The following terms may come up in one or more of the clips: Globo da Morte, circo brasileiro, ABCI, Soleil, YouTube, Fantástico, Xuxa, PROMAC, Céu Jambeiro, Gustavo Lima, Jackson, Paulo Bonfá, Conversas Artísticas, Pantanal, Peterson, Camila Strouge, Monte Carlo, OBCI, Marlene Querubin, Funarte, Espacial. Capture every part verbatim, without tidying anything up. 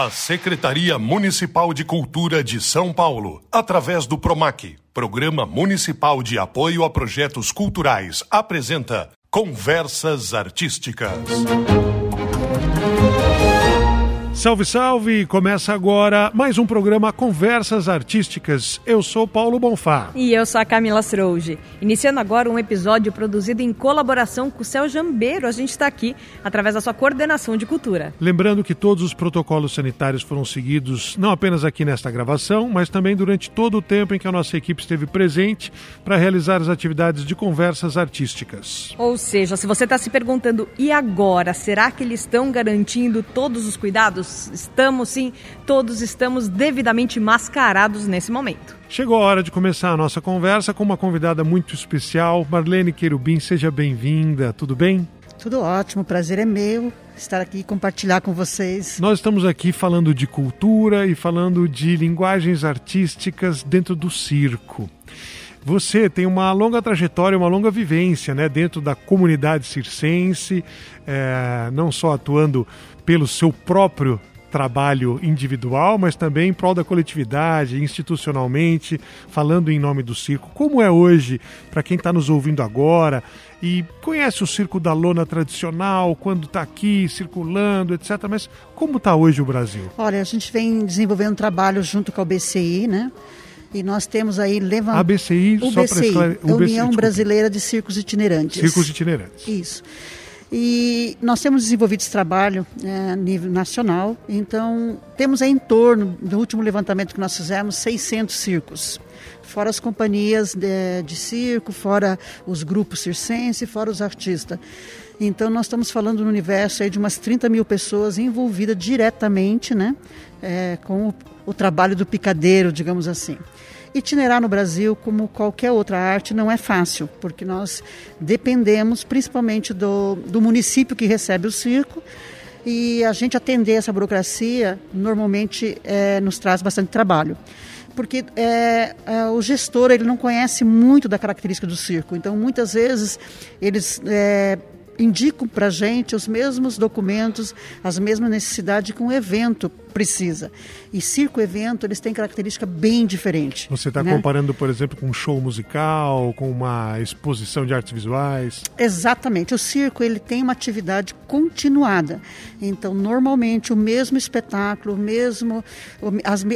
A Secretaria Municipal de Cultura de São Paulo, através do PROMAC, Programa Municipal de Apoio a Projetos Culturais, apresenta Conversas Artísticas. Salve, salve! Começa agora mais um programa Conversas Artísticas. Eu sou Paulo Bonfá. E eu sou a Camila Strouge. Iniciando agora um episódio produzido em colaboração com o Céu Jambeiro. A gente está aqui através da sua coordenação de cultura. Lembrando que todos os protocolos sanitários foram seguidos, não apenas aqui nesta gravação, mas também durante todo o tempo em que a nossa equipe esteve presente para realizar as atividades de Conversas Artísticas. Ou seja, se você está se perguntando, e agora? Será que eles estão garantindo todos os cuidados? Estamos sim, todos estamos devidamente mascarados nesse momento. Chegou a hora de começar a nossa conversa com uma convidada muito especial, Marlene Querubin, seja bem-vinda, tudo bem? Tudo ótimo, o prazer é meu estar aqui e compartilhar com vocês. Nós estamos aqui falando de cultura e falando de linguagens artísticas dentro do circo. Você tem uma longa trajetória, uma longa vivência, né, dentro da comunidade circense, é, não só atuando pelo seu próprio trabalho individual, mas também em prol da coletividade, institucionalmente, falando em nome do circo. Como é hoje, para quem está nos ouvindo agora e conhece o circo da lona tradicional, quando está aqui circulando, etcétera, mas como está hoje o Brasil? Olha, a gente vem desenvolvendo um trabalho junto com a O B C I, né? E nós temos aí levantado... A B C I, só para esclarecer... União Brasileira de Circos Itinerantes. Circos Itinerantes. Isso. E nós temos desenvolvido esse trabalho é, a nível nacional, então temos aí em torno, do último levantamento que nós fizemos, seiscentos circos, fora as companhias de, de circo, fora os grupos circenses, fora os artistas. Então nós estamos falando no universo aí de umas trinta mil pessoas envolvidas diretamente, né, é, com o, o trabalho do picadeiro, digamos assim. Itinerar no Brasil, como qualquer outra arte, não é fácil, porque nós dependemos principalmente do, do município que recebe o circo, e a gente atender essa burocracia normalmente é, nos traz bastante trabalho, porque é, é, o gestor ele não conhece muito da característica do circo, então muitas vezes eles... É, indicam para a gente os mesmos documentos, as mesmas necessidades que um evento precisa. E circo e evento, eles têm característica bem diferente. Você está, né, comparando, por exemplo, com um show musical, com uma exposição de artes visuais? Exatamente. O circo, ele tem uma atividade continuada. Então, normalmente, o mesmo espetáculo, o mesmo,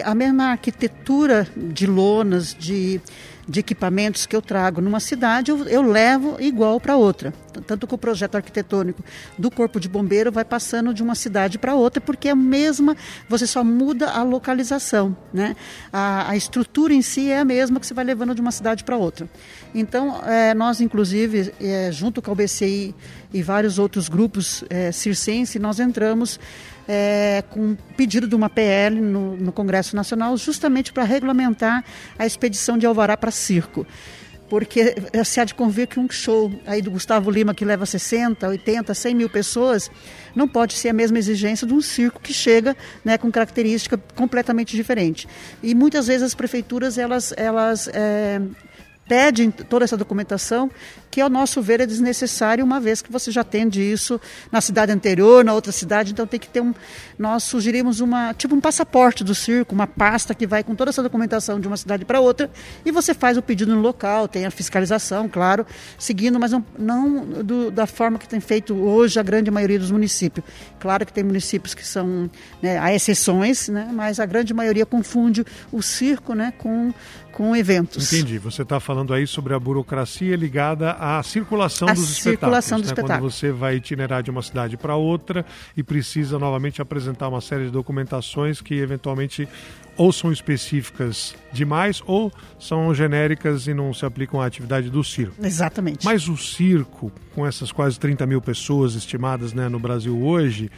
a mesma arquitetura de lonas, de... de equipamentos que eu trago numa cidade, eu, eu levo igual para outra. Tanto que o projeto arquitetônico do Corpo de Bombeiro vai passando de uma cidade para outra, porque é a mesma, você só muda a localização, né? A, a estrutura em si é a mesma que você vai levando de uma cidade para outra. Então, é, nós, inclusive, é, junto com a O B C I e vários outros grupos é, circense, nós entramos É, com um pedido de uma P L no, no Congresso Nacional, justamente para regulamentar a expedição de alvará para circo. Porque se há de convir que um show aí do Gustavo Lima, que leva sessenta, oitenta, cem mil pessoas, não pode ser a mesma exigência de um circo que chega, né, com característica completamente diferente. E muitas vezes as prefeituras, elas... elas é, pedem toda essa documentação, que ao nosso ver é desnecessário, uma vez que você já atende isso na cidade anterior, na outra cidade, então tem que ter um... Nós sugerimos uma, tipo um passaporte do circo, uma pasta que vai com toda essa documentação de uma cidade para outra, e você faz o pedido no local, tem a fiscalização, claro, seguindo, mas não, não do, da forma que tem feito hoje a grande maioria dos municípios. Claro que tem municípios que são, né, há exceções, né, mas a grande maioria confunde o circo, né, com... com eventos. Entendi. Você está falando aí sobre a burocracia ligada à circulação a dos circulação espetáculos. Dos né? espetáculos. Quando você vai itinerar de uma cidade para outra e precisa novamente apresentar uma série de documentações que eventualmente ou são específicas demais ou são genéricas e não se aplicam à atividade do circo. Exatamente. Mas o circo, com essas quase trinta mil pessoas estimadas, né, no Brasil hoje,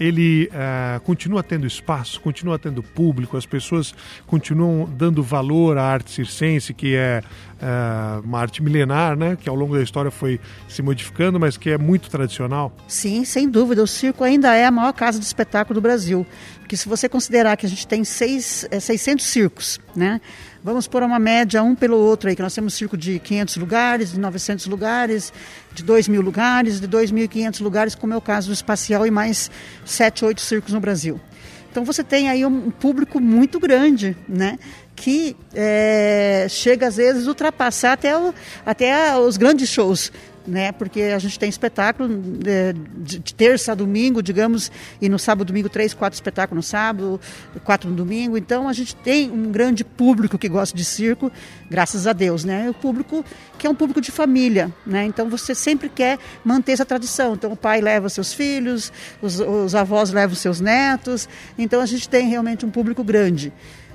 ele uh, continua tendo espaço, continua tendo público, as pessoas continuam dando valor à arte circense, que é uh, uma arte milenar, né, que ao longo da história foi se modificando, mas que é muito tradicional. Sim, sem dúvida. O circo ainda é a maior casa de espetáculo do Brasil. Porque se você considerar que a gente tem seis seiscentos circos, né? Vamos pôr uma média um pelo outro aí, que nós temos circo de quinhentos lugares, de novecentos lugares, de dois mil lugares, de dois mil e quinhentos lugares, como é o caso do Espacial, e mais sete, oito circos no Brasil. Então você tem aí um público muito grande, né? Que é, chega às vezes a ultrapassar até, o, até os grandes shows, né? Porque a gente tem espetáculo é, de, de terça a domingo, digamos, e no sábado, domingo, três, quatro espetáculos no sábado, quatro no domingo. Então a gente tem um grande público que gosta de circo, graças a Deus, né? O público que é um público de família, né? Então você sempre quer manter essa tradição. Então o pai leva seus filhos, os, os avós levam seus netos. Então a gente tem realmente um público grande.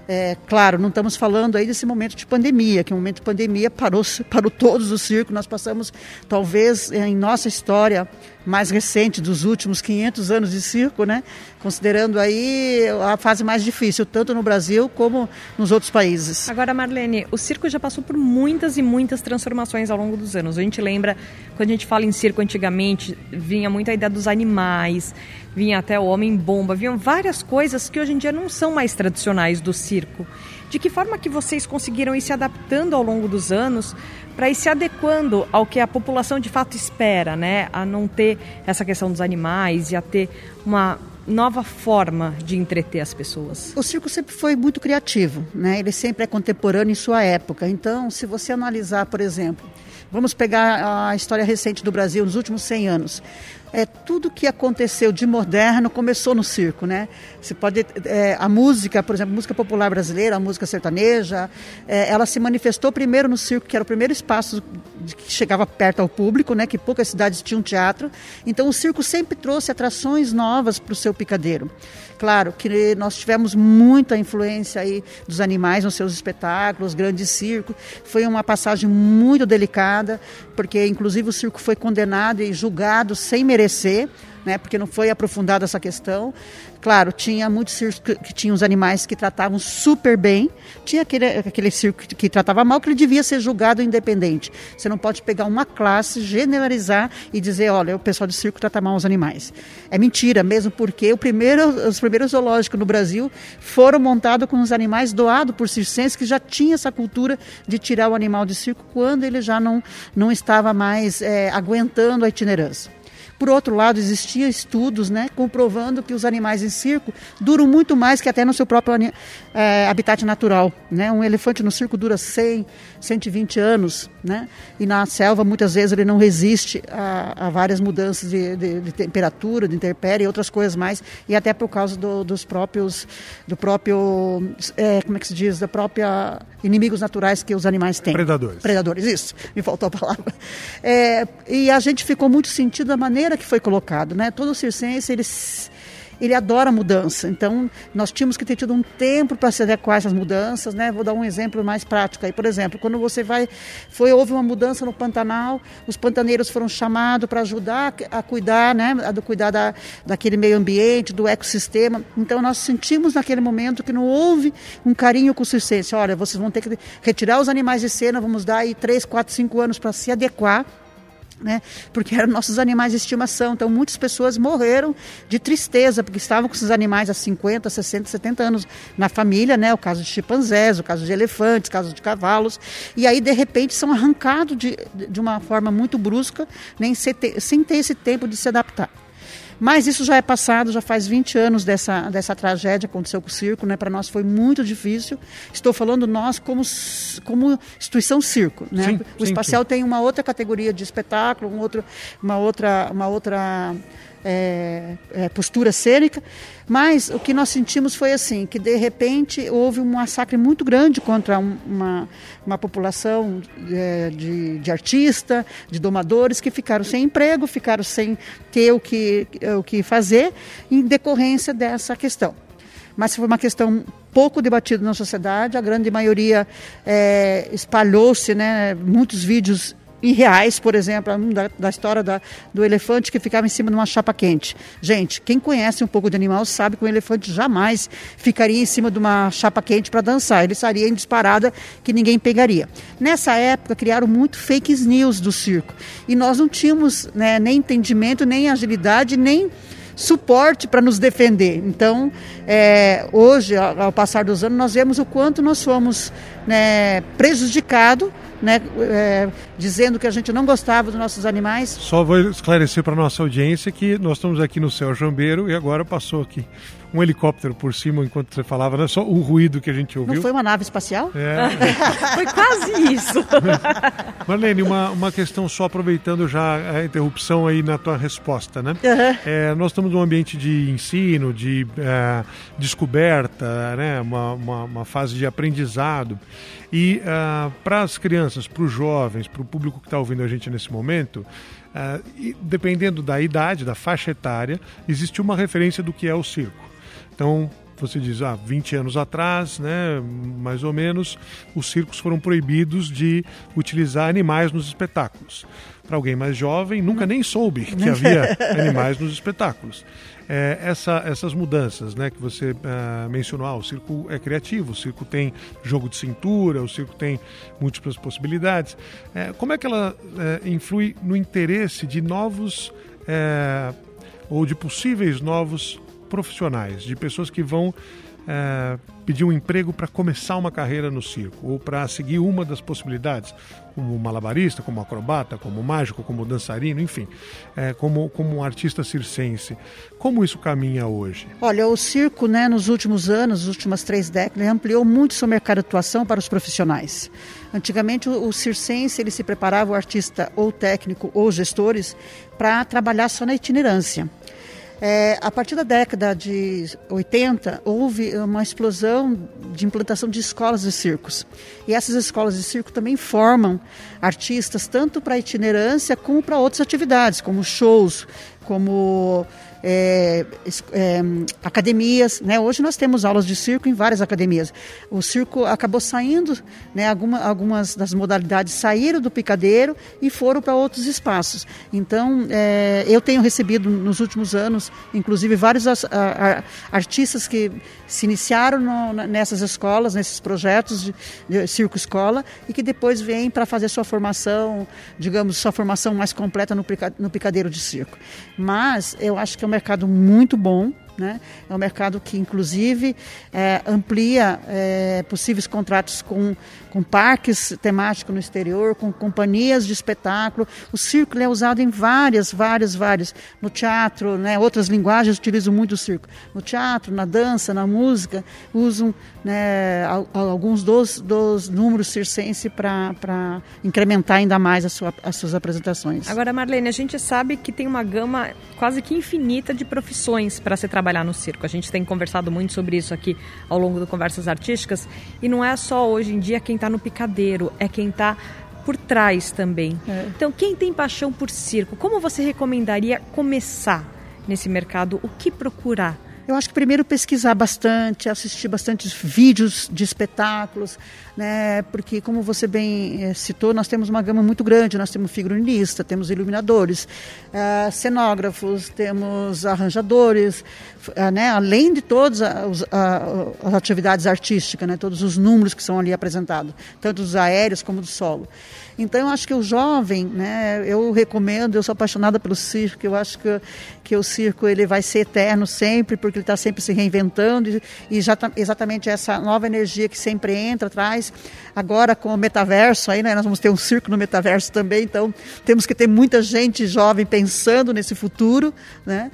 É, claro, não estamos falando aí desse momento de pandemia, que o momento de pandemia parou, parou todos os circos. Nós passamos, talvez, em nossa história mais recente, dos últimos quinhentos anos de circo, né? Considerando aí a fase mais difícil, tanto no Brasil como nos outros países. Agora, Marlene, o circo já passou por muitas e muitas transformações ao longo dos anos. A gente lembra, quando a gente fala em circo antigamente, vinha muito a ideia dos animais, vinha até o homem-bomba, vinham várias coisas que hoje em dia não são mais tradicionais do circo. De que forma que vocês conseguiram ir se adaptando ao longo dos anos para ir se adequando ao que a população de fato espera, né? A não ter essa questão dos animais e a ter uma nova forma de entreter as pessoas? O circo sempre foi muito criativo, né? Ele sempre é contemporâneo em sua época. Então, se você analisar, por exemplo, vamos pegar a história recente do Brasil, nos últimos cem anos. É, tudo que aconteceu de moderno começou no circo, né? Você pode, é, a música, por exemplo, a música popular brasileira, a música sertaneja, é, ela se manifestou primeiro no circo, que era o primeiro espaço que chegava perto ao público, né? Que poucas cidades tinham teatro. Então o circo sempre trouxe atrações novas para o seu picadeiro. Claro que nós tivemos muita influência aí dos animais nos seus espetáculos, grandes circos. Foi uma passagem muito delicada, porque inclusive o circo foi condenado e julgado sem merecer, né, porque não foi aprofundada essa questão. Claro, tinha muitos circos que, que tinham os animais que tratavam super bem, tinha aquele, aquele circo que, que tratava mal, que ele devia ser julgado independente. Você não pode pegar uma classe, generalizar e dizer, olha, o pessoal de circo trata mal os animais. É mentira, mesmo porque o primeiro, os primeiros zoológicos no Brasil foram montados com os animais doados por circenses que já tinha essa cultura de tirar o animal de circo quando ele já não, não estava mais é, aguentando a itinerância. Por outro lado, existiam estudos, né, comprovando que os animais em circo duram muito mais que até no seu próprio é, habitat natural, né? Um elefante no circo dura cem, cento e vinte anos, né? E na selva, muitas vezes, ele não resiste a, a várias mudanças de, de, de temperatura, de intempérie e outras coisas mais, e até por causa do, dos próprios, do próprio, é, como é que se diz, da própria inimigos naturais que os animais têm. Predadores. Predadores, isso. Me faltou a palavra. É, e a gente ficou muito sentido da maneira que foi colocado, né? Todo circense, ele, ele adora mudança. Então, nós tínhamos que ter tido um tempo para se adequar a essas mudanças, né? Vou dar um exemplo mais prático aí. Por exemplo, quando você vai, foi, houve uma mudança no Pantanal, os pantaneiros foram chamados para ajudar a cuidar, né? A do cuidar da, daquele meio ambiente, do ecossistema. Então, nós sentimos naquele momento que não houve um carinho com o circense. Olha, vocês vão ter que retirar os animais de cena, vamos dar aí três, quatro, cinco anos para se adequar, né? Porque eram nossos animais de estimação. Então muitas pessoas morreram de tristeza porque estavam com esses animais há cinquenta, sessenta, setenta anos na família, né? O caso de chimpanzés, o caso de elefantes, o caso de cavalos. E aí de repente são arrancados de, de uma forma muito brusca, nem sem ter, sem ter esse tempo de se adaptar. Mas isso já é passado, já faz vinte anos dessa, dessa tragédia que aconteceu com o circo, né? Para nós foi muito difícil. Estou falando nós como, como instituição circo, né? Sim, o sim, Espacial sim. Tem uma outra categoria de espetáculo, um outro, uma outra, uma outra é, é, postura cênica. Mas o que nós sentimos foi assim, que de repente houve um massacre muito grande contra uma, uma população é, de, de artistas, de domadores, que ficaram sem emprego, ficaram sem ter o que, o que fazer em decorrência dessa questão. Mas foi uma questão pouco debatida na sociedade, a grande maioria é, espalhou-se, né, muitos vídeos irreais, por exemplo, da, da história da, do elefante que ficava em cima de uma chapa quente. Gente, quem conhece um pouco de animal sabe que um elefante jamais ficaria em cima de uma chapa quente para dançar. Ele estaria em disparada que ninguém pegaria. Nessa época, criaram muito fake news do circo. E nós não tínhamos, né, nem entendimento, nem agilidade, nem suporte para nos defender. Então, é, hoje, ao passar dos anos, nós vemos o quanto nós fomos, né, prejudicados, né, é, dizendo que a gente não gostava dos nossos animais. Só vou esclarecer para a nossa audiência que nós estamos aqui no Céu Jambeiro e agora passou aqui um helicóptero por cima enquanto você falava, né? Só o ruído que a gente ouviu. Não foi uma nave espacial? É. Foi quase isso. Marlene, uma, uma questão só, aproveitando já a interrupção aí na tua resposta, né? Uhum. É, nós estamos num ambiente de ensino, de uh, descoberta, né? Uma, uma, uma fase de aprendizado. E uh, para as crianças, para os jovens, para o público que está ouvindo a gente nesse momento, uh, e dependendo da idade, da faixa etária, existe uma referência do que é o circo. Então, você diz, ah, vinte anos atrás, né, mais ou menos, os circos foram proibidos de utilizar animais nos espetáculos. Para alguém mais jovem, nunca nem soube que havia animais nos espetáculos. É, essa, essas mudanças, né, que você uh, mencionou, ah, o circo é criativo, o circo tem jogo de cintura, o circo tem múltiplas possibilidades. É, como é que ela é, influi no interesse de novos é, ou de possíveis novos profissionais, de pessoas que vão é, pedir um emprego para começar uma carreira no circo ou para seguir uma das possibilidades, como malabarista, como acrobata, como mágico, como dançarino, enfim, é, como, como um artista circense. Como isso caminha hoje? Olha, o circo, né, nos últimos anos, nas últimas três décadas, ampliou muito seu mercado de atuação para os profissionais. Antigamente, o, o circense ele se preparava, o artista ou técnico ou gestores, para trabalhar só na itinerância. É, a partir da década de oitenta, houve uma explosão de implantação de escolas de circos. E essas escolas de circo também formam artistas tanto para itinerância como para outras atividades, como shows, como é, é, academias, né? Hoje nós temos aulas de circo em várias academias. O circo acabou saindo, né? Alguma, algumas das modalidades saíram do picadeiro e foram para outros espaços. Então, é, eu tenho recebido nos últimos anos, inclusive, vários a, a, artistas que se iniciaram no, nessas escolas, nesses projetos de, de circo-escola, e que depois vêm para fazer sua formação, digamos, sua formação mais completa no, no picadeiro de circo. Mas eu acho que é um mercado muito bom, né? É um mercado que, inclusive, é, amplia é, possíveis contratos com, com parques temáticos no exterior, com companhias de espetáculo. O circo é usado em várias, várias, várias. No teatro, né? Outras linguagens utilizam muito o circo. No teatro, na dança, na música, usam, né, alguns dos, dos números circenses para incrementar ainda mais a sua, as suas apresentações. Agora, Marlene, a gente sabe que tem uma gama quase que infinita de profissões para ser trabalhada. trabalhar no circo. A gente tem conversado muito sobre isso aqui ao longo do Conversas Artísticas, e não é só hoje em dia quem está no picadeiro, é quem está por trás também. É. Então, quem tem paixão por circo, como você recomendaria começar nesse mercado? O que procurar? Eu acho que primeiro pesquisar bastante, assistir bastante vídeos de espetáculos, né? Porque, como você bem é, citou, nós temos uma gama muito grande. Nós temos figurinista, temos iluminadores, uh, cenógrafos, temos arranjadores, uh, né? Além de todas as, as atividades artísticas, né? Todos os números que são ali apresentados, tanto dos aéreos como do solo. Então, eu acho que o jovem, né? Eu recomendo, eu sou apaixonada pelo circo, eu acho que, que o circo ele vai ser eterno sempre, porque ele está sempre se reinventando e, e já tá, exatamente essa nova energia que sempre entra, traz. Agora com o metaverso, aí, né, nós vamos ter um circo no metaverso também, então temos que ter muita gente jovem pensando nesse futuro, né?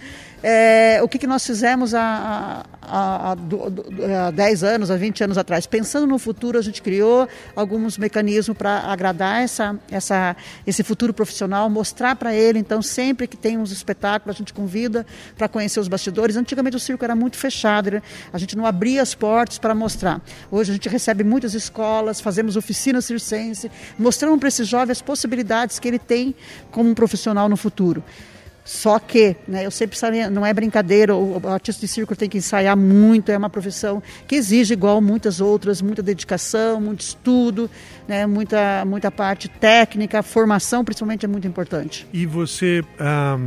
É, o que, que nós fizemos há, há, há, há dez anos, há vinte anos atrás? Pensando no futuro, a gente criou alguns mecanismos para agradar essa, essa, esse futuro profissional, mostrar para ele. Então, sempre que tem uns espetáculos, a gente convida para conhecer os bastidores. Antigamente, o circo era muito fechado, a gente não abria as portas para mostrar. Hoje, a gente recebe muitas escolas, fazemos oficina circense, mostrando para esse jovem as possibilidades que ele tem como um profissional no futuro. Só que, né, eu sempre sabia, não é brincadeira, o, o artista de circo tem que ensaiar muito, é uma profissão que exige, igual muitas outras, muita dedicação, muito estudo, né, muita, muita parte técnica, formação principalmente é muito importante. E você ah,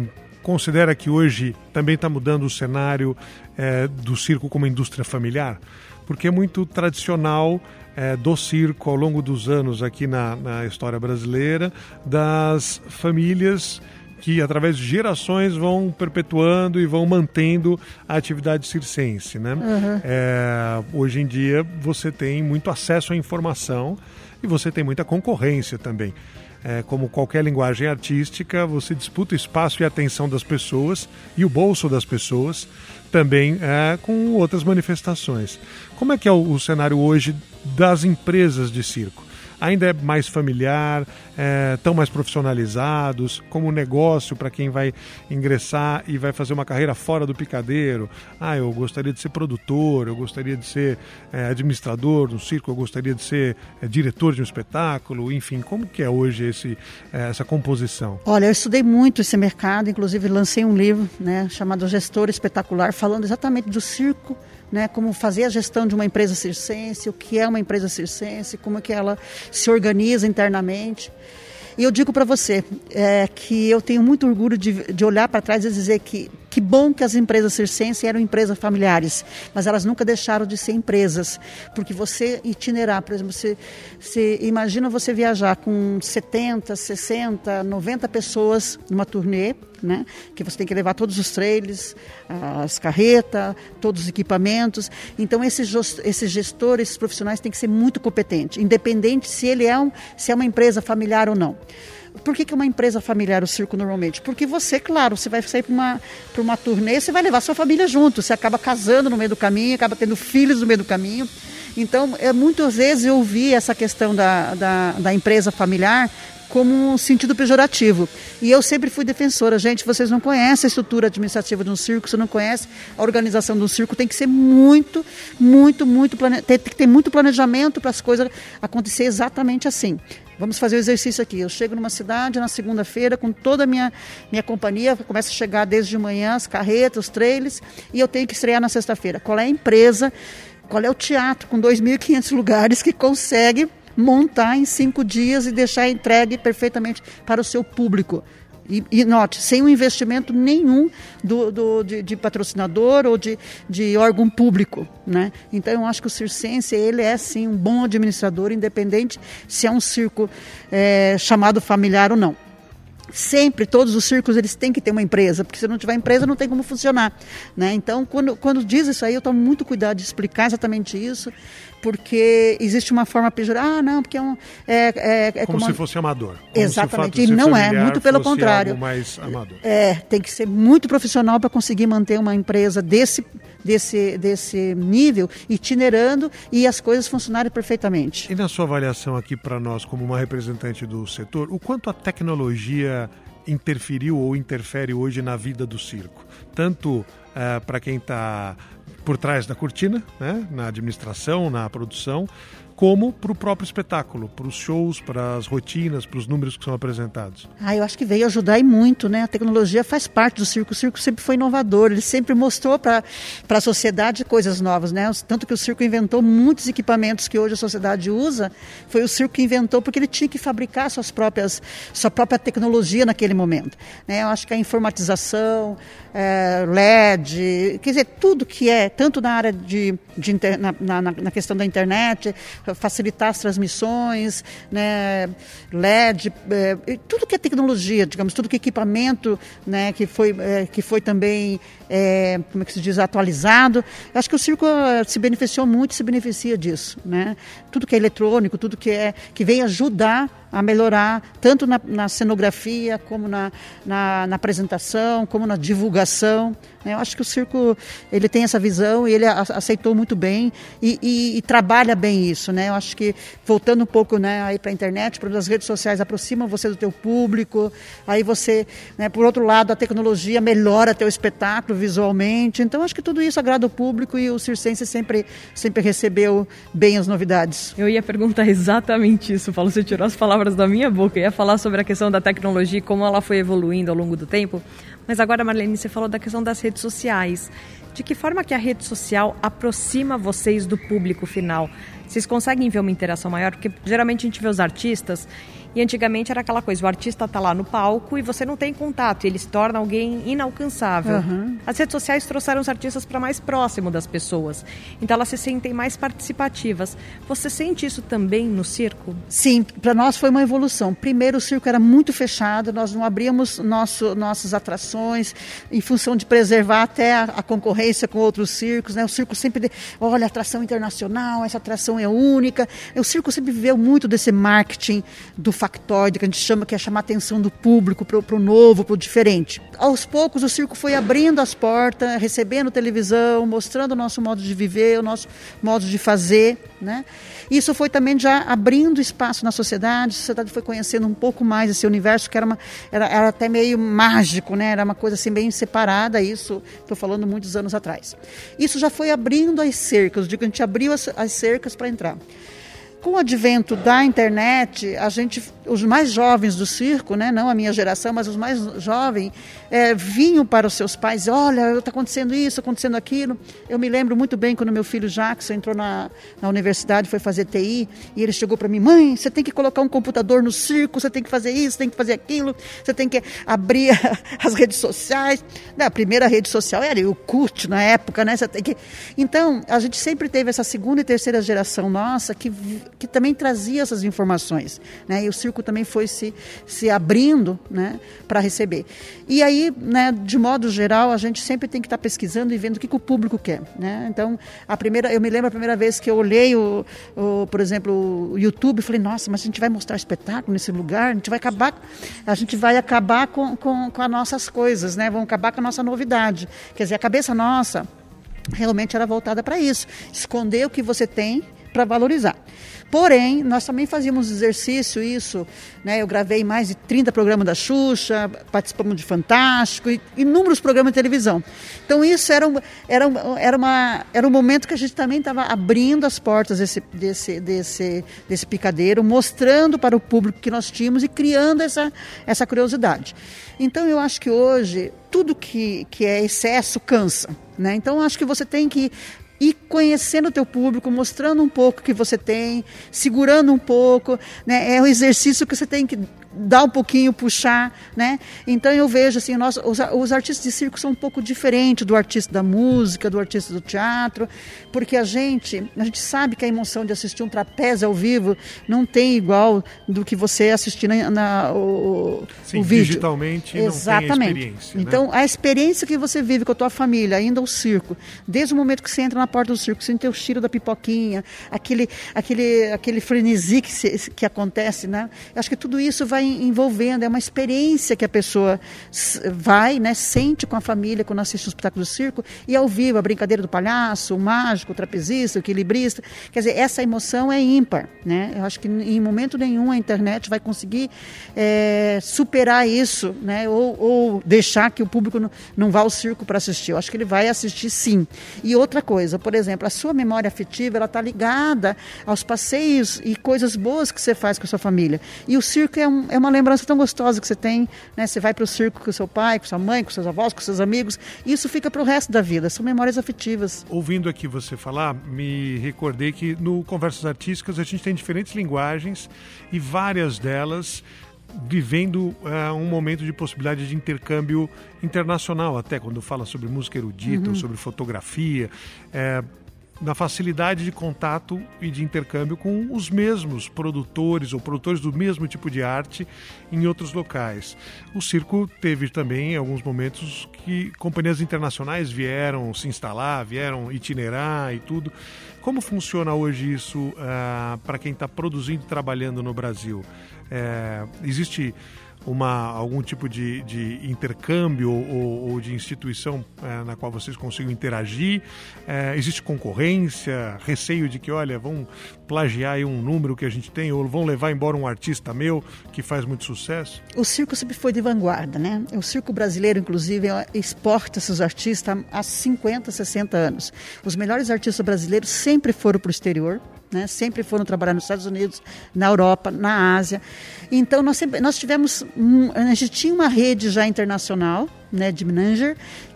considera que hoje também está mudando o cenário eh, do circo como indústria familiar? Porque é muito tradicional é, do circo, ao longo dos anos aqui na, na história brasileira, das famílias que através de gerações vão perpetuando e vão mantendo a atividade circense, né? Uhum. É, hoje em dia você tem muito acesso à informação e você tem muita concorrência também. É, como qualquer linguagem artística, você disputa o espaço e a atenção das pessoas e o bolso das pessoas também é, com outras manifestações. Como é que é o, o cenário hoje das empresas de circo? Ainda é mais familiar, é, tão mais profissionalizados, como negócio para quem vai ingressar e vai fazer uma carreira fora do picadeiro. Ah, eu gostaria de ser produtor, eu gostaria de ser é, administrador do circo, eu gostaria de ser é, diretor de um espetáculo, enfim, como que é hoje esse, é, essa composição? Olha, eu estudei muito esse mercado, inclusive lancei um livro, né, chamado Gestor Espetacular, falando exatamente do circo, né, como fazer a gestão de uma empresa circense, o que é uma empresa circense, como é que ela se organiza internamente. E eu digo para você é, que eu tenho muito orgulho de, de olhar para trás e dizer que que bom que as empresas circenses eram empresas familiares, mas elas nunca deixaram de ser empresas, porque você itinerar, por exemplo, você, você imagina você viajar com setenta, sessenta, noventa pessoas numa turnê, né? Que você tem que levar todos os trailers, as carretas, todos os equipamentos. Então esses, esses gestores, esses profissionais têm que ser muito competentes, independente se ele é um, se é uma empresa familiar ou não. Por que que uma empresa familiar, o circo, normalmente? Porque você, claro, você vai sair para uma, para uma turnê, você vai levar sua família junto, você acaba casando no meio do caminho, acaba tendo filhos no meio do caminho. Então, é, muitas vezes eu ouvi essa questão da, da, da empresa familiar como um sentido pejorativo. E eu sempre fui defensora. Gente, vocês não conhecem a estrutura administrativa de um circo, você não conhece a organização de um circo, tem que ser muito, muito, muito... Plane... Tem que ter muito planejamento para as coisas acontecer exatamente assim. Vamos fazer o exercício aqui. Eu chego numa cidade na segunda-feira com toda a minha, minha companhia, começa a chegar desde de manhã as carretas, os trailers, e eu tenho que estrear na sexta-feira. Qual é a empresa, qual é o teatro com dois mil e quinhentos lugares que consegue montar em cinco dias e deixar entregue perfeitamente para o seu público? E, e note, sem um investimento nenhum do, do, de, de patrocinador ou de, de órgão público, né? Então eu acho que o circense, ele é sim um bom administrador, independente se é um circo é, chamado familiar ou não. Sempre, todos os circos, eles têm que ter uma empresa, porque se não tiver empresa, não tem como funcionar, né? Então, quando, quando diz isso aí, eu tomo muito cuidado de explicar exatamente isso, porque existe uma forma pejorativa. Ah, não, porque é um... É, é, é como, como se fosse amador. Como exatamente, e não é, muito pelo contrário. Algo mais amador. É, tem que ser muito profissional para conseguir manter uma empresa desse, desse, desse nível, itinerando, e as coisas funcionarem perfeitamente. E na sua avaliação aqui para nós, como uma representante do setor, o quanto a tecnologia interferiu ou interfere hoje na vida do circo? Tanto uh, para quem está por trás da cortina, né, na administração, na produção, como para o próprio espetáculo, para os shows, para as rotinas, para os números que são apresentados. Ah, eu acho que veio ajudar e muito, né? A tecnologia faz parte do circo. O circo sempre foi inovador, ele sempre mostrou para a sociedade coisas novas, né? Tanto que o circo inventou muitos equipamentos que hoje a sociedade usa, foi o circo que inventou, porque ele tinha que fabricar suas próprias, sua própria tecnologia naquele momento, né? Eu acho que a informatização, é, L E D, quer dizer, tudo que é, tanto na área de, de inter, na, na, na questão da internet, facilitar as transmissões, né, L E D, é, tudo que é tecnologia, digamos, tudo que é equipamento, né, que foi, é, que foi também, é, como é que se diz, atualizado. Eu acho que o circo se beneficiou muito e se beneficia disso, né? Tudo que é eletrônico, tudo que, é, que vem ajudar a melhorar, tanto na, na cenografia, como na, na, na apresentação, como na divulgação, né? Eu acho que o circo, ele tem essa visão e ele a, aceitou muito bem e, e, e trabalha bem isso, né? Eu acho que, voltando um pouco, né, aí para a internet, para as redes sociais, aproximam você do teu público, aí você, né, por outro lado, a tecnologia melhora teu espetáculo visualmente. Então, eu acho que tudo isso agrada o público e o circense sempre, sempre recebeu bem as novidades. Eu ia perguntar exatamente isso, Paulo, se eu tirasse as palavras da minha boca, eu ia falar sobre a questão da tecnologia, como ela foi evoluindo ao longo do tempo, Mas agora, Marlene, você falou da questão das redes sociais. De que forma que a rede social aproxima vocês do público final? Vocês conseguem ver uma interação maior? Porque geralmente a gente vê os artistas e antigamente era aquela coisa, o artista está lá no palco e você não tem contato, e ele se torna alguém inalcançável. Uhum. As redes sociais trouxeram os artistas para mais próximo das pessoas, então elas se sentem mais participativas. Você sente isso também no circo? Sim, para nós foi uma evolução. Primeiro o circo era muito fechado, nós não abríamos nosso, nossas atrações em função de preservar até a, a concorrência com outros circos, né? O circo sempre, olha, atração internacional, essa atração é única. O circo sempre viveu muito desse marketing do factoide, que a gente chama, que é chamar a atenção do público para o novo, para o diferente. Aos poucos o circo foi abrindo as portas, recebendo televisão, mostrando o nosso modo de viver, o nosso modo de fazer, né? Isso foi também já abrindo espaço na sociedade, a sociedade foi conhecendo um pouco mais esse universo, que era, uma, era, era até meio mágico, né? Era uma coisa assim bem separada, isso estou falando muitos anos atrás. Isso já foi abrindo as cercas, digo, a gente abriu as, as cercas para entrar. Com o advento da internet, a gente, os mais jovens do circo, né, não a minha geração, mas os mais jovens, é, vinham para os seus pais, olha, está acontecendo isso, acontecendo aquilo. Eu me lembro muito bem quando meu filho Jackson entrou na, na universidade, foi fazer T I, e ele chegou para mim, mãe, você tem que colocar um computador no circo, você tem que fazer isso, tem que fazer aquilo, você tem que abrir as redes sociais. A primeira rede social era o C U T na época, né? Você tem que... Então, a gente sempre teve essa segunda e terceira geração nossa que... que também trazia essas informações, né? E o circo também foi se, se abrindo, né, para receber. E aí, né, de modo geral, a gente sempre tem que estar pesquisando e vendo o que, que o público quer, né? Então, a primeira, eu me lembro a primeira vez que eu olhei, o, o, por exemplo, o YouTube, e falei, nossa, mas a gente vai mostrar espetáculo nesse lugar? A gente vai acabar, a gente vai acabar com, com, com as nossas coisas, né? Vão acabar com a nossa novidade. Quer dizer, a cabeça nossa realmente era voltada para isso. Esconder o que você tem para valorizar. Porém, nós também fazíamos exercício, isso, né? Eu gravei mais de trinta programas da Xuxa, participamos de Fantástico, e inúmeros programas de televisão. Então, isso era um, era um, era uma, era um momento que a gente também estava abrindo as portas desse, desse, desse, desse picadeiro, mostrando para o público que nós tínhamos e criando essa, essa curiosidade. Então, eu acho que hoje, tudo que, que é excesso cansa, né? Então, eu acho que você tem que e conhecendo o teu público, mostrando um pouco o que você tem, segurando um pouco, né? É um exercício que você tem que dar um pouquinho, puxar, né? Então eu vejo assim, nós, os, os artistas de circo são um pouco diferentes do artista da música, do artista do teatro, porque a gente, a gente sabe que a emoção de assistir um trapézio ao vivo não tem igual do que você assistir na, na, o, Sim, o vídeo. Digitalmente. Exatamente. Não tem a experiência. Então, né? A experiência que você vive com a tua família, ainda o circo, desde o momento que você entra na porta do circo, sem ter o cheiro da pipoquinha, aquele, aquele, aquele frenesi que, se, que acontece, né? Acho que tudo isso vai envolvendo, é uma experiência que a pessoa vai, né, sente com a família quando assiste um espetáculo do circo e ao vivo, a brincadeira do palhaço, o mágico, o trapezista, o equilibrista, quer dizer, essa emoção é ímpar, né? Eu acho que em momento nenhum a internet vai conseguir é, superar isso, né, ou, ou deixar que o público não, não vá ao circo para assistir. Eu acho que ele vai assistir sim. E outra coisa, por exemplo, a sua memória afetiva, ela está ligada aos passeios e coisas boas que você faz com a sua família. E o circo é um é uma lembrança tão gostosa que você tem, né? Você vai para o circo com seu pai, com sua mãe, com seus avós, com seus amigos. Isso fica para o resto da vida. São memórias afetivas. Ouvindo aqui você falar, me recordei que no Conversas Artísticas a gente tem diferentes linguagens e várias delas vivendo uh, um momento de possibilidade de intercâmbio internacional, até quando fala sobre música erudita, uhum. ou sobre fotografia, é... na facilidade de contato e de intercâmbio com os mesmos produtores ou produtores do mesmo tipo de arte em outros locais. O circo teve também em alguns momentos que companhias internacionais vieram se instalar, vieram itinerar e tudo. Como funciona hoje isso ah, para quem está produzindo e trabalhando no Brasil? É, existe Uma, algum tipo de, de intercâmbio ou, ou de instituição é, na qual vocês consigam interagir? É, existe concorrência, receio de que, olha, vão plagiar aí um número que a gente tem ou vão levar embora um artista meu que faz muito sucesso? O circo sempre foi de vanguarda, né? O circo brasileiro, inclusive, exporta esses artistas há cinquenta, sessenta anos. Os melhores artistas brasileiros sempre foram para o exterior, né? Sempre foram trabalhar nos Estados Unidos, na Europa, na Ásia. Então, nós, sempre, nós tivemos... Um, a gente tinha uma rede já internacional, né, de Minas,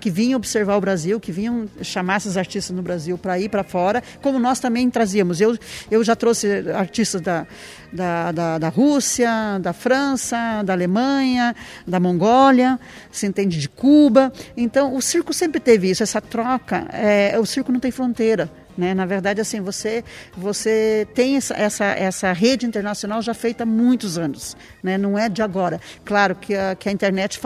que vinham observar o Brasil, que vinham chamar esses artistas no Brasil para ir para fora, como nós também trazíamos. Eu, eu já trouxe artistas da, da, da, da Rússia, da França, da Alemanha, da Mongólia, se entende, de Cuba. Então, o circo sempre teve isso, essa troca. É, o circo não tem fronteira. Né? Na verdade, assim, você, você tem essa, essa, essa rede internacional já feita há muitos anos, né? Não é de agora. Claro que a, que a internet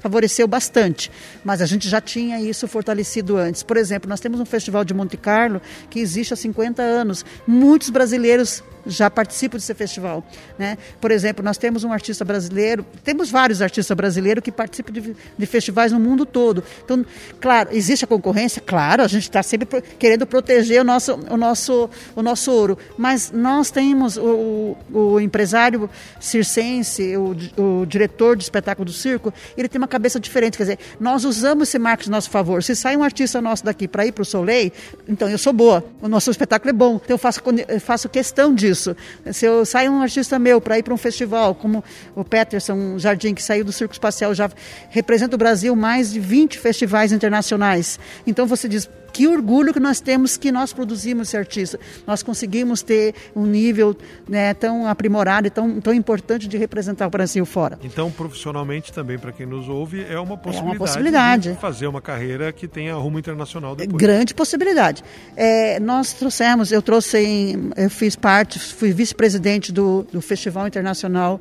favoreceu bastante, mas a gente já tinha isso fortalecido antes. Por exemplo, nós temos um festival de Monte Carlo que existe há cinquenta anos. Muitos brasileiros já participam desse festival, né? Por exemplo, nós temos um artista brasileiro, temos vários artistas brasileiros que participam de, de festivais no mundo todo. Então, claro, existe a concorrência, claro, a gente está sempre pro, querendo proteger o nosso, o, nosso, o nosso ouro, mas nós temos o, o, o empresário circense, o, o diretor de espetáculo do circo, ele tem uma cabeça diferente, quer dizer, nós usamos esse marketing a nosso favor. Se sai um artista nosso daqui para ir para o Soleil, então eu sou boa, o nosso espetáculo é bom, então eu faço, eu faço questão disso. Isso. Se eu saio um artista meu para ir para um festival, como o Peterson, um Jardim, que saiu do Circo Espacial, já representa o Brasil mais de vinte festivais internacionais. Então você diz, que orgulho que nós temos que nós produzimos esse artista. Nós conseguimos ter um nível, né, tão aprimorado e tão, tão importante de representar o Brasil fora. Então, profissionalmente também, para quem nos ouve, é uma possibilidade, é uma possibilidade. de fazer uma carreira que tenha rumo internacional depois. Grande possibilidade. É, nós trouxemos, eu trouxe, em, eu fiz parte, fui vice-presidente do, do Festival Internacional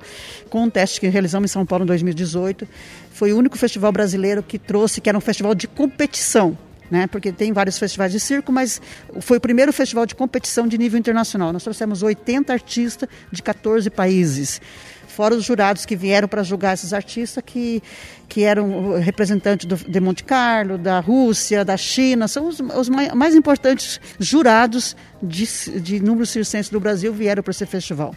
Contest, que realizamos em São Paulo em dois mil e dezoito. Foi o único festival brasileiro que trouxe, que era um festival de competição. Né? Porque tem vários festivais de circo, mas foi o primeiro festival de competição de nível internacional. Nós trouxemos oitenta artistas de catorze países, fora os jurados que vieram para julgar esses artistas, que, que eram representantes do, de Monte Carlo, da Rússia, da China. São os, os mais, mais importantes jurados de, de número circense do Brasil, vieram para esse festival.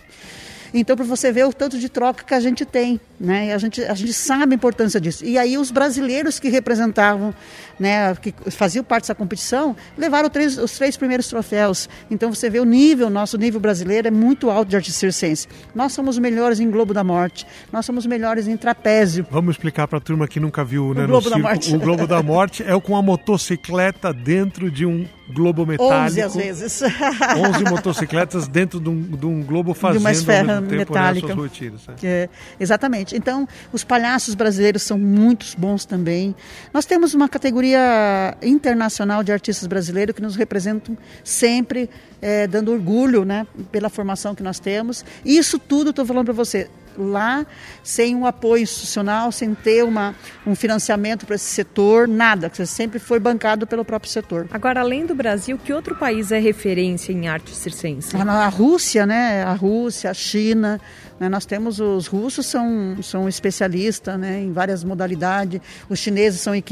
Então, para você ver o tanto de troca que a gente tem, né? E a gente, a gente sabe a importância disso. E aí os brasileiros que representavam, né, que faziam parte dessa competição, levaram três, os três primeiros troféus. Então você vê o nível, nosso nível brasileiro é muito alto de arte circense. Nós somos melhores em Globo da Morte, nós somos melhores em trapézio. Vamos explicar para a turma que nunca viu, né, o Globo no da circo, Morte. O Globo da Morte é com a motocicleta dentro de um globo metálico. Onze às vezes. Onze motocicletas dentro de um, de um globo fazendo de uma esfera metálica. Suas rotinas, né? É, exatamente. Então, os palhaços brasileiros são muito bons também. Nós temos uma categoria internacional de artistas brasileiros que nos representam sempre, é, dando orgulho, né, pela formação que nós temos. Isso tudo, estou falando para você, lá, sem um apoio institucional, sem ter uma, um financiamento para esse setor, nada, que sempre foi bancado pelo próprio setor. Agora, além do Brasil, que outro país é referência em arte circense? A Rússia, né? A Rússia, a China, né? Nós temos, os russos são, são especialistas, né, em várias modalidades, os chineses são em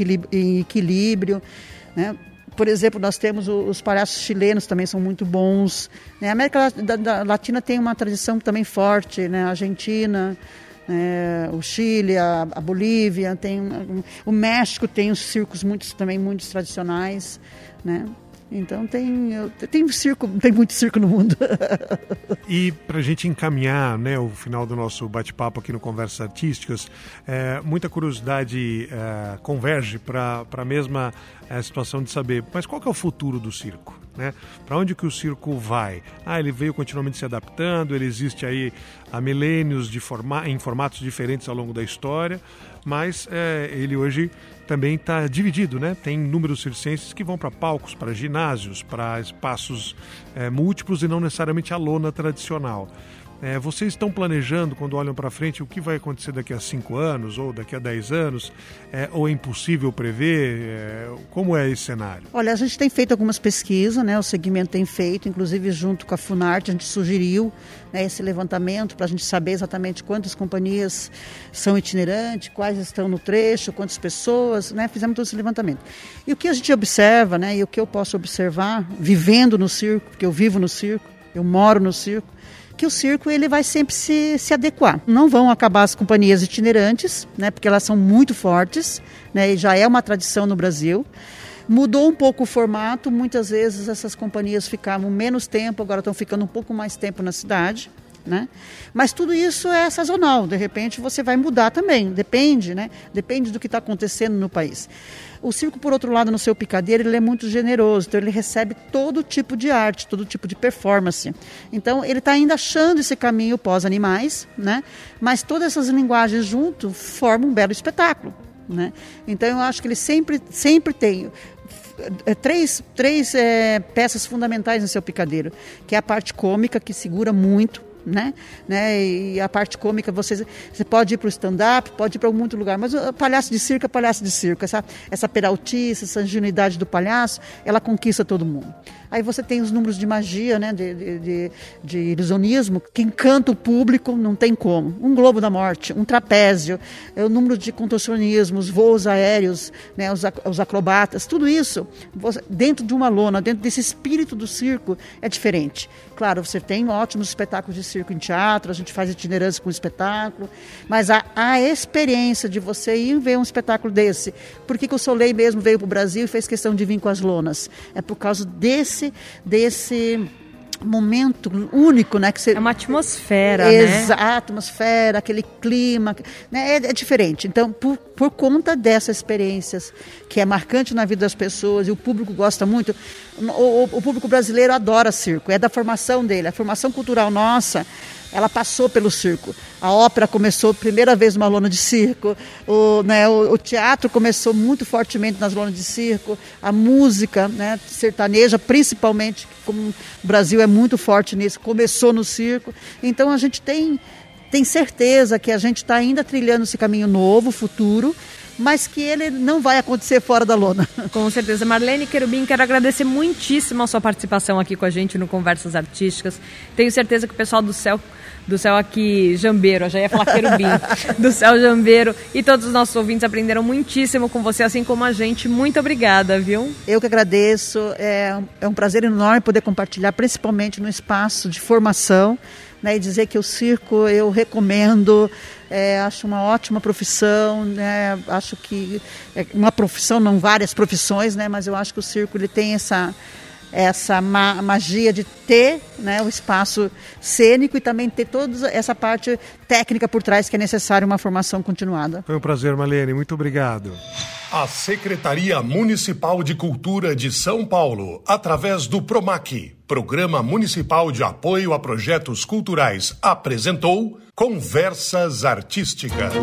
equilíbrio, né? Por exemplo, nós temos os palhaços chilenos, também são muito bons. A América Latina tem uma tradição também forte, né? A Argentina, é, o Chile, a, a Bolívia, tem, o México tem os circos muito, também muito tradicionais, né? Então tem, tem, circo, tem muito circo no mundo. E para a gente encaminhar, né, o final do nosso bate-papo aqui no Conversas Artísticas, é, muita curiosidade é, converge para a mesma é, situação de saber, mas qual que é o futuro do circo? Né? Para onde que o circo vai? Ah, ele veio continuamente se adaptando, ele existe aí há milênios de forma, em formatos diferentes ao longo da história, mas é, ele hoje também está dividido, né? Tem números circenses que vão para palcos, para ginásios, para espaços é, múltiplos e não necessariamente a lona tradicional. É, vocês estão planejando, quando olham para frente, o que vai acontecer daqui a cinco anos ou daqui a dez anos? É, ou é impossível prever? É, como é esse cenário? Olha, a gente tem feito algumas pesquisas, né? O segmento tem feito, inclusive junto com a Funarte, a gente sugeriu, né, esse levantamento para a gente saber exatamente quantas companhias são itinerantes, quais estão no trecho, quantas pessoas, né? Fizemos todo esse levantamento. E o que a gente observa, né, e o que eu posso observar, vivendo no circo, porque eu vivo no circo, eu moro no circo, que o circo ele vai sempre se, se adequar. Não vão acabar as companhias itinerantes, né, porque elas são muito fortes, né, e já é uma tradição no Brasil. Mudou um pouco o formato, muitas vezes essas companhias ficavam menos tempo, agora estão ficando um pouco mais tempo na cidade. né? Mas tudo isso é sazonal, de repente você vai mudar também, depende, né? Depende do que está acontecendo no país. O circo, por outro lado, no seu picadeiro, ele é muito generoso, então ele recebe todo tipo de arte, todo tipo de performance. Então ele está ainda achando esse caminho pós-animais, né? Mas todas essas linguagens junto formam um belo espetáculo, né? Então eu acho que ele sempre, sempre tem... Três, três é, peças fundamentais no seu picadeiro, que é a parte cômica, que segura muito, né? né? E a parte cômica, você, você pode ir para o stand-up, pode ir para muito lugar, mas o palhaço de circo é palhaço de circo. Essa, essa peraltice, essa ingenuidade do palhaço, ela conquista todo mundo. Aí você tem os números de magia, né? de, de, de, de ilusionismo, que encanta o público, não tem como. Um Globo da Morte, um trapézio, o número de contorcionismos, voos aéreos, né? os, os acrobatas, tudo isso você, dentro de uma lona, dentro desse espírito do circo, é diferente. Claro, você tem ótimos espetáculos de circo em teatro, a gente faz itinerância com espetáculo, mas a, a experiência de você ir ver um espetáculo desse, por que que o Soleil mesmo veio para o Brasil e fez questão de vir com as lonas? É por causa desse desse momento único, né? Que você... É uma atmosfera, Exato, né? atmosfera, aquele clima, né? É, é diferente. Então, por, por conta dessas experiências, que é marcante na vida das pessoas, e o público gosta muito, o, o público brasileiro adora circo, é da formação dele, a formação cultural nossa... Ela passou pelo circo. A ópera começou primeira vez numa lona de circo. O, né, o, o teatro começou muito fortemente nas lonas de circo. A música, né, sertaneja, principalmente, como o Brasil é muito forte nisso, começou no circo. Então a gente tem, tem certeza que a gente está ainda trilhando esse caminho novo, futuro, mas que ele não vai acontecer fora da lona. Com certeza. Marlene Querubin, quero agradecer muitíssimo a sua participação aqui com a gente no Conversas Artísticas. Tenho certeza que o pessoal do Céu, do Céu aqui, Jambeiro, eu já ia falar Querubim, do Céu Jambeiro e todos os nossos ouvintes aprenderam muitíssimo com você, assim como a gente. Muito obrigada, viu? Eu que agradeço. É um, é um prazer enorme poder compartilhar, principalmente no espaço de formação, né, e dizer que o circo eu recomendo, é, acho uma ótima profissão, né, acho que é uma profissão, não várias profissões, né, mas eu acho que o circo ele tem essa, essa ma- magia de ter, né, o espaço cênico e também ter toda essa parte técnica por trás que é necessária uma formação continuada. Foi um prazer, Marlene, muito obrigado. A Secretaria Municipal de Cultura de São Paulo, através do PROMAC, Programa Municipal de Apoio a Projetos Culturais, apresentou Conversas Artísticas.